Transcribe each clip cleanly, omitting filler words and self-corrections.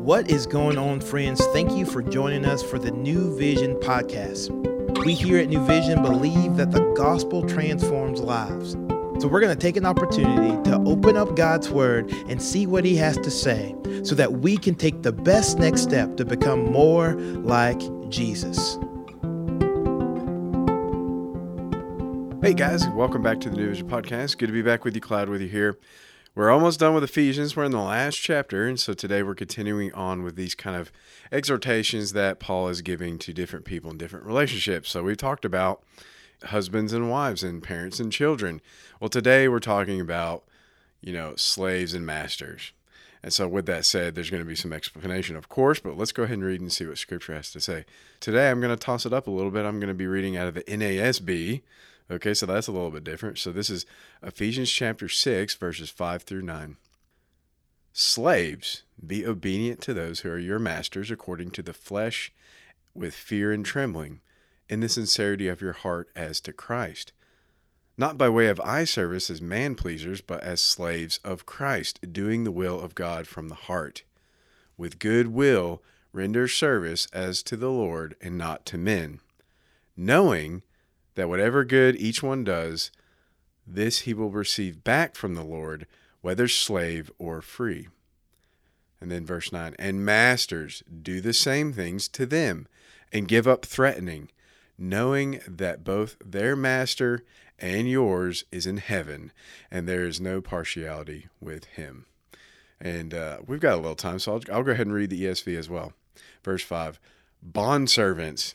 What is going on, friends? Thank you for joining us for the New Vision Podcast. We here at New Vision believe that the gospel transforms lives. So we're going to take an opportunity to open up God's word and see what he has to say so that we can take the best next step to become more like Jesus. Hey guys, welcome back to the New Vision Podcast. Good to be back with you. Cloud with you here. We're almost done with Ephesians. We're in the last chapter, and so today we're continuing on with these kind of exhortations that Paul is giving to different people in different relationships. So we talked about husbands and wives and parents and children. Well, today we're talking about, slaves and masters. And so with that said, there's going to be some explanation, of course, but let's go ahead and read and see what Scripture has to say. Today, I'm going to toss it up a little bit. I'm going to be reading out of the NASB. Okay, so that's a little bit different. So this is Ephesians chapter 6, verses 5 through 9. Slaves, be obedient to those who are your masters according to the flesh, with fear and trembling, in the sincerity of your heart as to Christ, not by way of eye service as man-pleasers, but as slaves of Christ, doing the will of God from the heart. With good will, render service as to the Lord and not to men, knowing that whatever good each one does, this he will receive back from the Lord, whether slave or free. And then verse 9, and masters, do the same things to them, and give up threatening, knowing that both their master and yours is in heaven, and there is no partiality with him. And we've got a little time, so I'll go ahead and read the ESV as well. Verse 5, bondservants,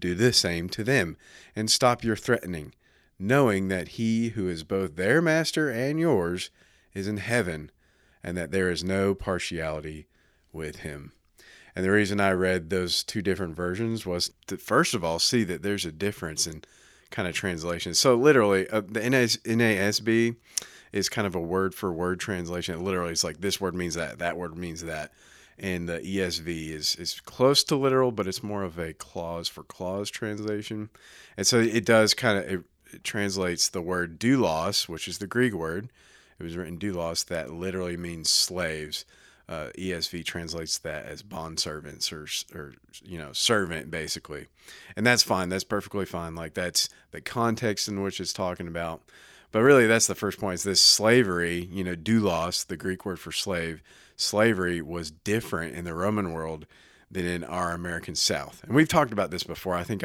do the same to them, and stop your threatening, knowing that he who is both their master and yours is in heaven, and that there is no partiality with him. And the reason I read those two different versions was to, first of all, see that there's a difference in kind of translation. So literally, the NASB is kind of a word-for-word translation. It literally is like this word means that word means that. And the ESV is close to literal, but it's more of a clause-for-clause translation. And so it does kind of, it translates the word doulos, which is the Greek word. It was written doulos, that literally means slaves. ESV translates that as bondservants or servant, basically. And that's fine. That's perfectly fine. Like, that's the context in which it's talking about. But really, that's the first point, is this slavery, doulos, the Greek word for slave, slavery was different in the Roman world than in our American South. And we've talked about this before. I think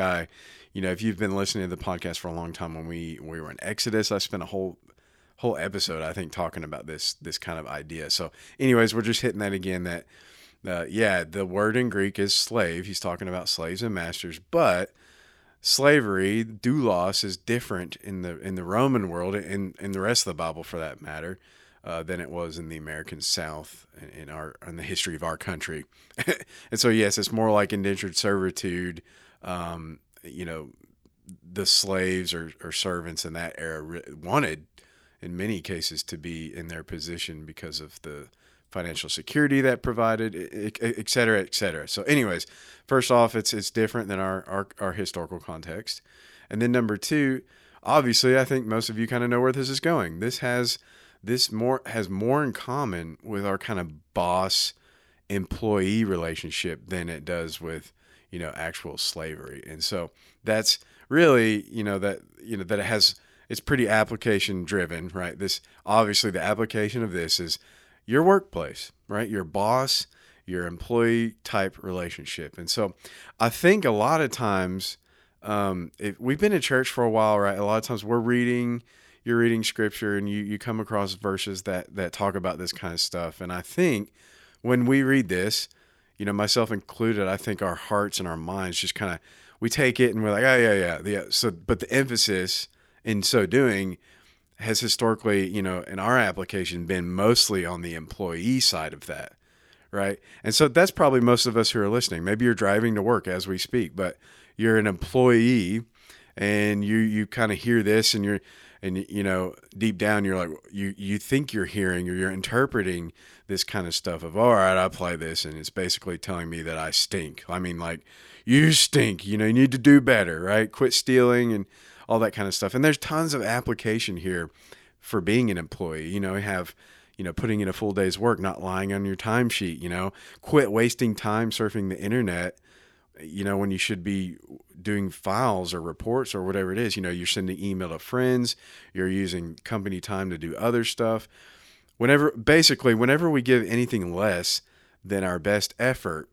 if you've been listening to the podcast for a long time, when we were in Exodus, I spent a whole episode, I think, talking about this kind of idea. So anyways, we're just hitting that again, that, the word in Greek is slave. He's talking about slaves and masters, but slavery, doulos, is different in the Roman world and in the rest of the Bible, for that matter, than it was in the American South and in the history of our country. And so, yes, it's more like indentured servitude, the slaves or servants in that era wanted, in many cases, to be in their position because of the financial security that provided, et cetera, et cetera. So anyways, first off, it's different than our historical context. And then number two, obviously, I think most of you kind of know where this is going. This has more in common with our kind of boss-employee relationship than it does with, actual slavery. And so that's really, that it has... It's pretty application driven, right? This, obviously, the application of this is your workplace, right? Your boss, your employee type relationship. And so I think a lot of times, if we've been in church for a while, right? A lot of times you're reading scripture and you come across verses that talk about this kind of stuff. And I think when we read this, myself included, I think our hearts and our minds just kind of, we take it and we're like, oh yeah. So, but the emphasis in so doing has historically, in our application, been mostly on the employee side of that, right? And so that's probably most of us who are listening. Maybe you're driving to work as we speak, but you're an employee and you kind of hear this and deep down you're like, you think you're hearing or you're interpreting this kind of stuff of, all right, I play this and it's basically telling me that I stink. I mean, like, you stink, you need to do better, right? Quit stealing and all that kind of stuff. And there's tons of application here for being an employee, putting in a full day's work, not lying on your timesheet, quit wasting time surfing the internet, when you should be doing files or reports or whatever it is. You're sending email to friends, you're using company time to do other stuff. Whenever we give anything less than our best effort,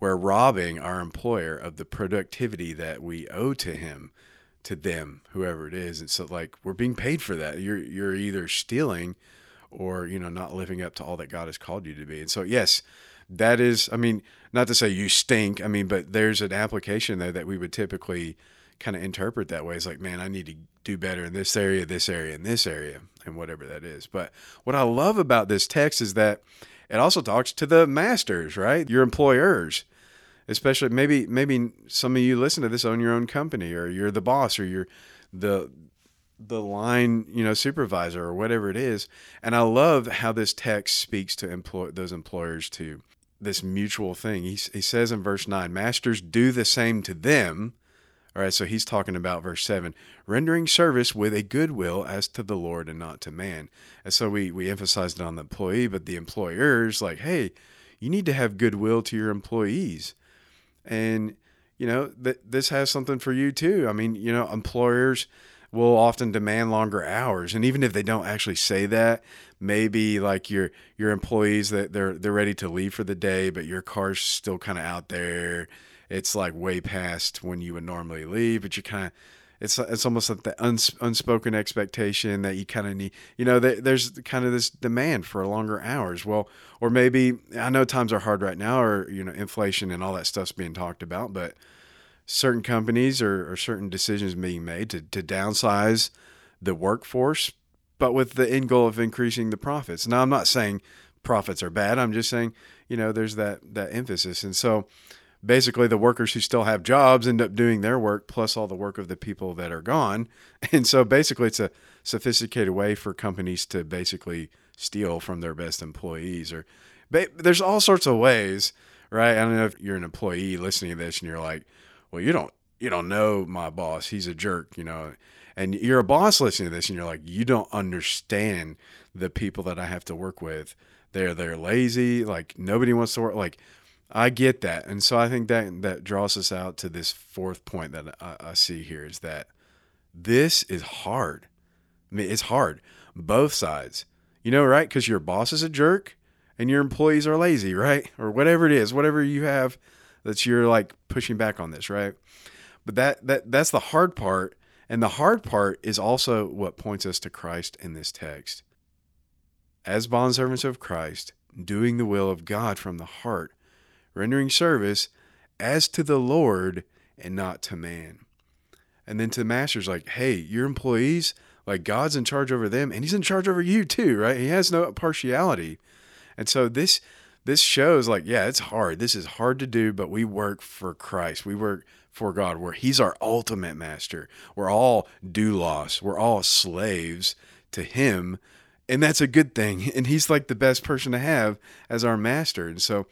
we're robbing our employer of the productivity that we owe to him, to them, whoever it is. And so, like, we're being paid for that. You're either stealing or, not living up to all that God has called you to be. And so, yes, that is, not to say you stink, but there's an application there that we would typically kind of interpret that way. It's like, man, I need to do better in this area, and this area, and whatever that is. But what I love about this text is that it also talks to the masters, right? Your employers, especially maybe some of you listen to this own your own company, or you're the boss, or you're the line, supervisor or whatever it is. And I love how this text speaks to those employers too. This mutual thing. He says in verse 9, masters, do the same to them. All right. So he's talking about verse 7, rendering service with a good will as to the Lord and not to man. And so we emphasized it on the employee, but the employer's like, hey, you need to have goodwill to your employees. And, this has something for you too. Employers will often demand longer hours. And even if they don't actually say that, maybe like your employees that they're ready to leave for the day, but your car's still kind of out there. It's like way past when you would normally leave, but you kind of, it's almost like the unspoken expectation that you kind of need, there's kind of this demand for longer hours. Well, or maybe, I know times are hard right now, or, inflation and all that stuff's being talked about, but certain companies or certain decisions being made to downsize the workforce, but with the end goal of increasing the profits. Now, I'm not saying profits are bad. I'm just saying, there's that emphasis. And so basically the workers who still have jobs end up doing their work plus all the work of the people that are gone. And so basically it's a sophisticated way for companies to basically steal from their best employees. Or there's all sorts of ways, right? I don't know if you're an employee listening to this and you're like, well, you don't know my boss. He's a jerk, and you're a boss listening to this and you're like, you don't understand the people that I have to work with. They're lazy. Like, nobody wants to work. Like, I get that. And so I think that draws us out to this fourth point that I see here, is that this is hard. It's hard. Both sides, right? Because your boss is a jerk and your employees are lazy, right? Or whatever it is, whatever you have, that's you're like pushing back on this, right? But that's the hard part. And the hard part is also what points us to Christ in this text. As bondservants of Christ, doing the will of God from the heart, rendering service as to the Lord and not to man. And then to the masters, like, hey, your employees, like, God's in charge over them and he's in charge over you too, right? He has no partiality. And so this shows, like, yeah, it's hard. This is hard to do, but we work for Christ. We work for God, where he's our ultimate master. We're all doulos. We're all slaves to him. And that's a good thing. And he's like the best person to have as our master. And so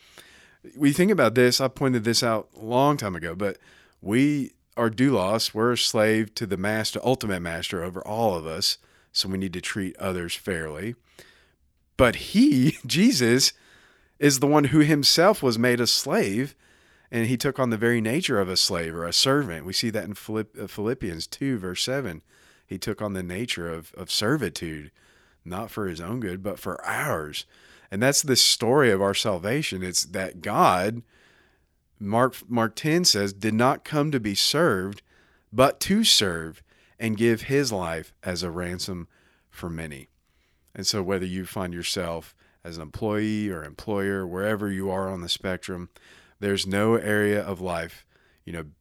we think about this. I pointed this out a long time ago, but we are doulos. We're a slave to the master, ultimate master over all of us. So we need to treat others fairly. But he, Jesus, is the one who himself was made a slave, and he took on the very nature of a slave or a servant. We see that in Philippians 2, verse 7. He took on the nature of servitude, not for his own good, but for ours. And that's the story of our salvation. It's that God, Mark 10 says, did not come to be served, but to serve and give his life as a ransom for many. And so whether you find yourself as an employee or employer, wherever you are on the spectrum, there's no area of life,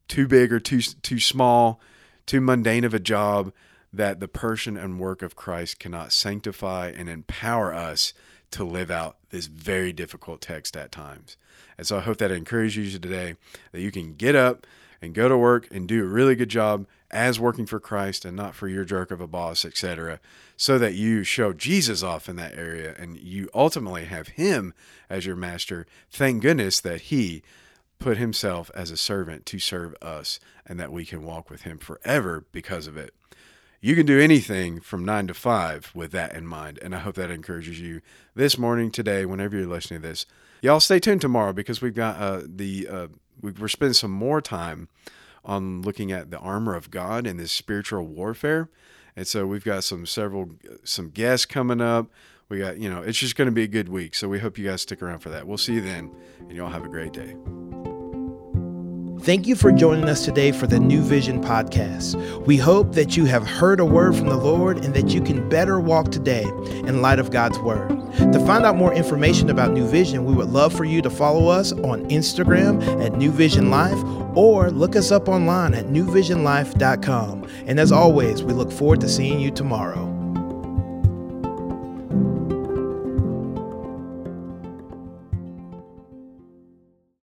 too big or too small, too mundane of a job that the person and work of Christ cannot sanctify and empower us to live out this very difficult text at times. And so I hope that encourages you today, that you can get up and go to work and do a really good job as working for Christ and not for your jerk of a boss, etc., so that you show Jesus off in that area and you ultimately have him as your master. Thank goodness that he put himself as a servant to serve us and that we can walk with him forever because of it. You can do anything from 9 to 5 with that in mind. And I hope that encourages you this morning, today, whenever you're listening to this. Y'all stay tuned tomorrow because we've got we're spending some more time on looking at the armor of God and this spiritual warfare. And so we've got some guests coming up. We got, it's just going to be a good week. So we hope you guys stick around for that. We'll see you then, and y'all have a great day. Thank you for joining us today for the New Vision Podcast. We hope that you have heard a word from the Lord and that you can better walk today in light of God's word. To find out more information about New Vision, we would love for you to follow us on Instagram at New Vision Life or look us up online at newvisionlife.com. And as always, we look forward to seeing you tomorrow.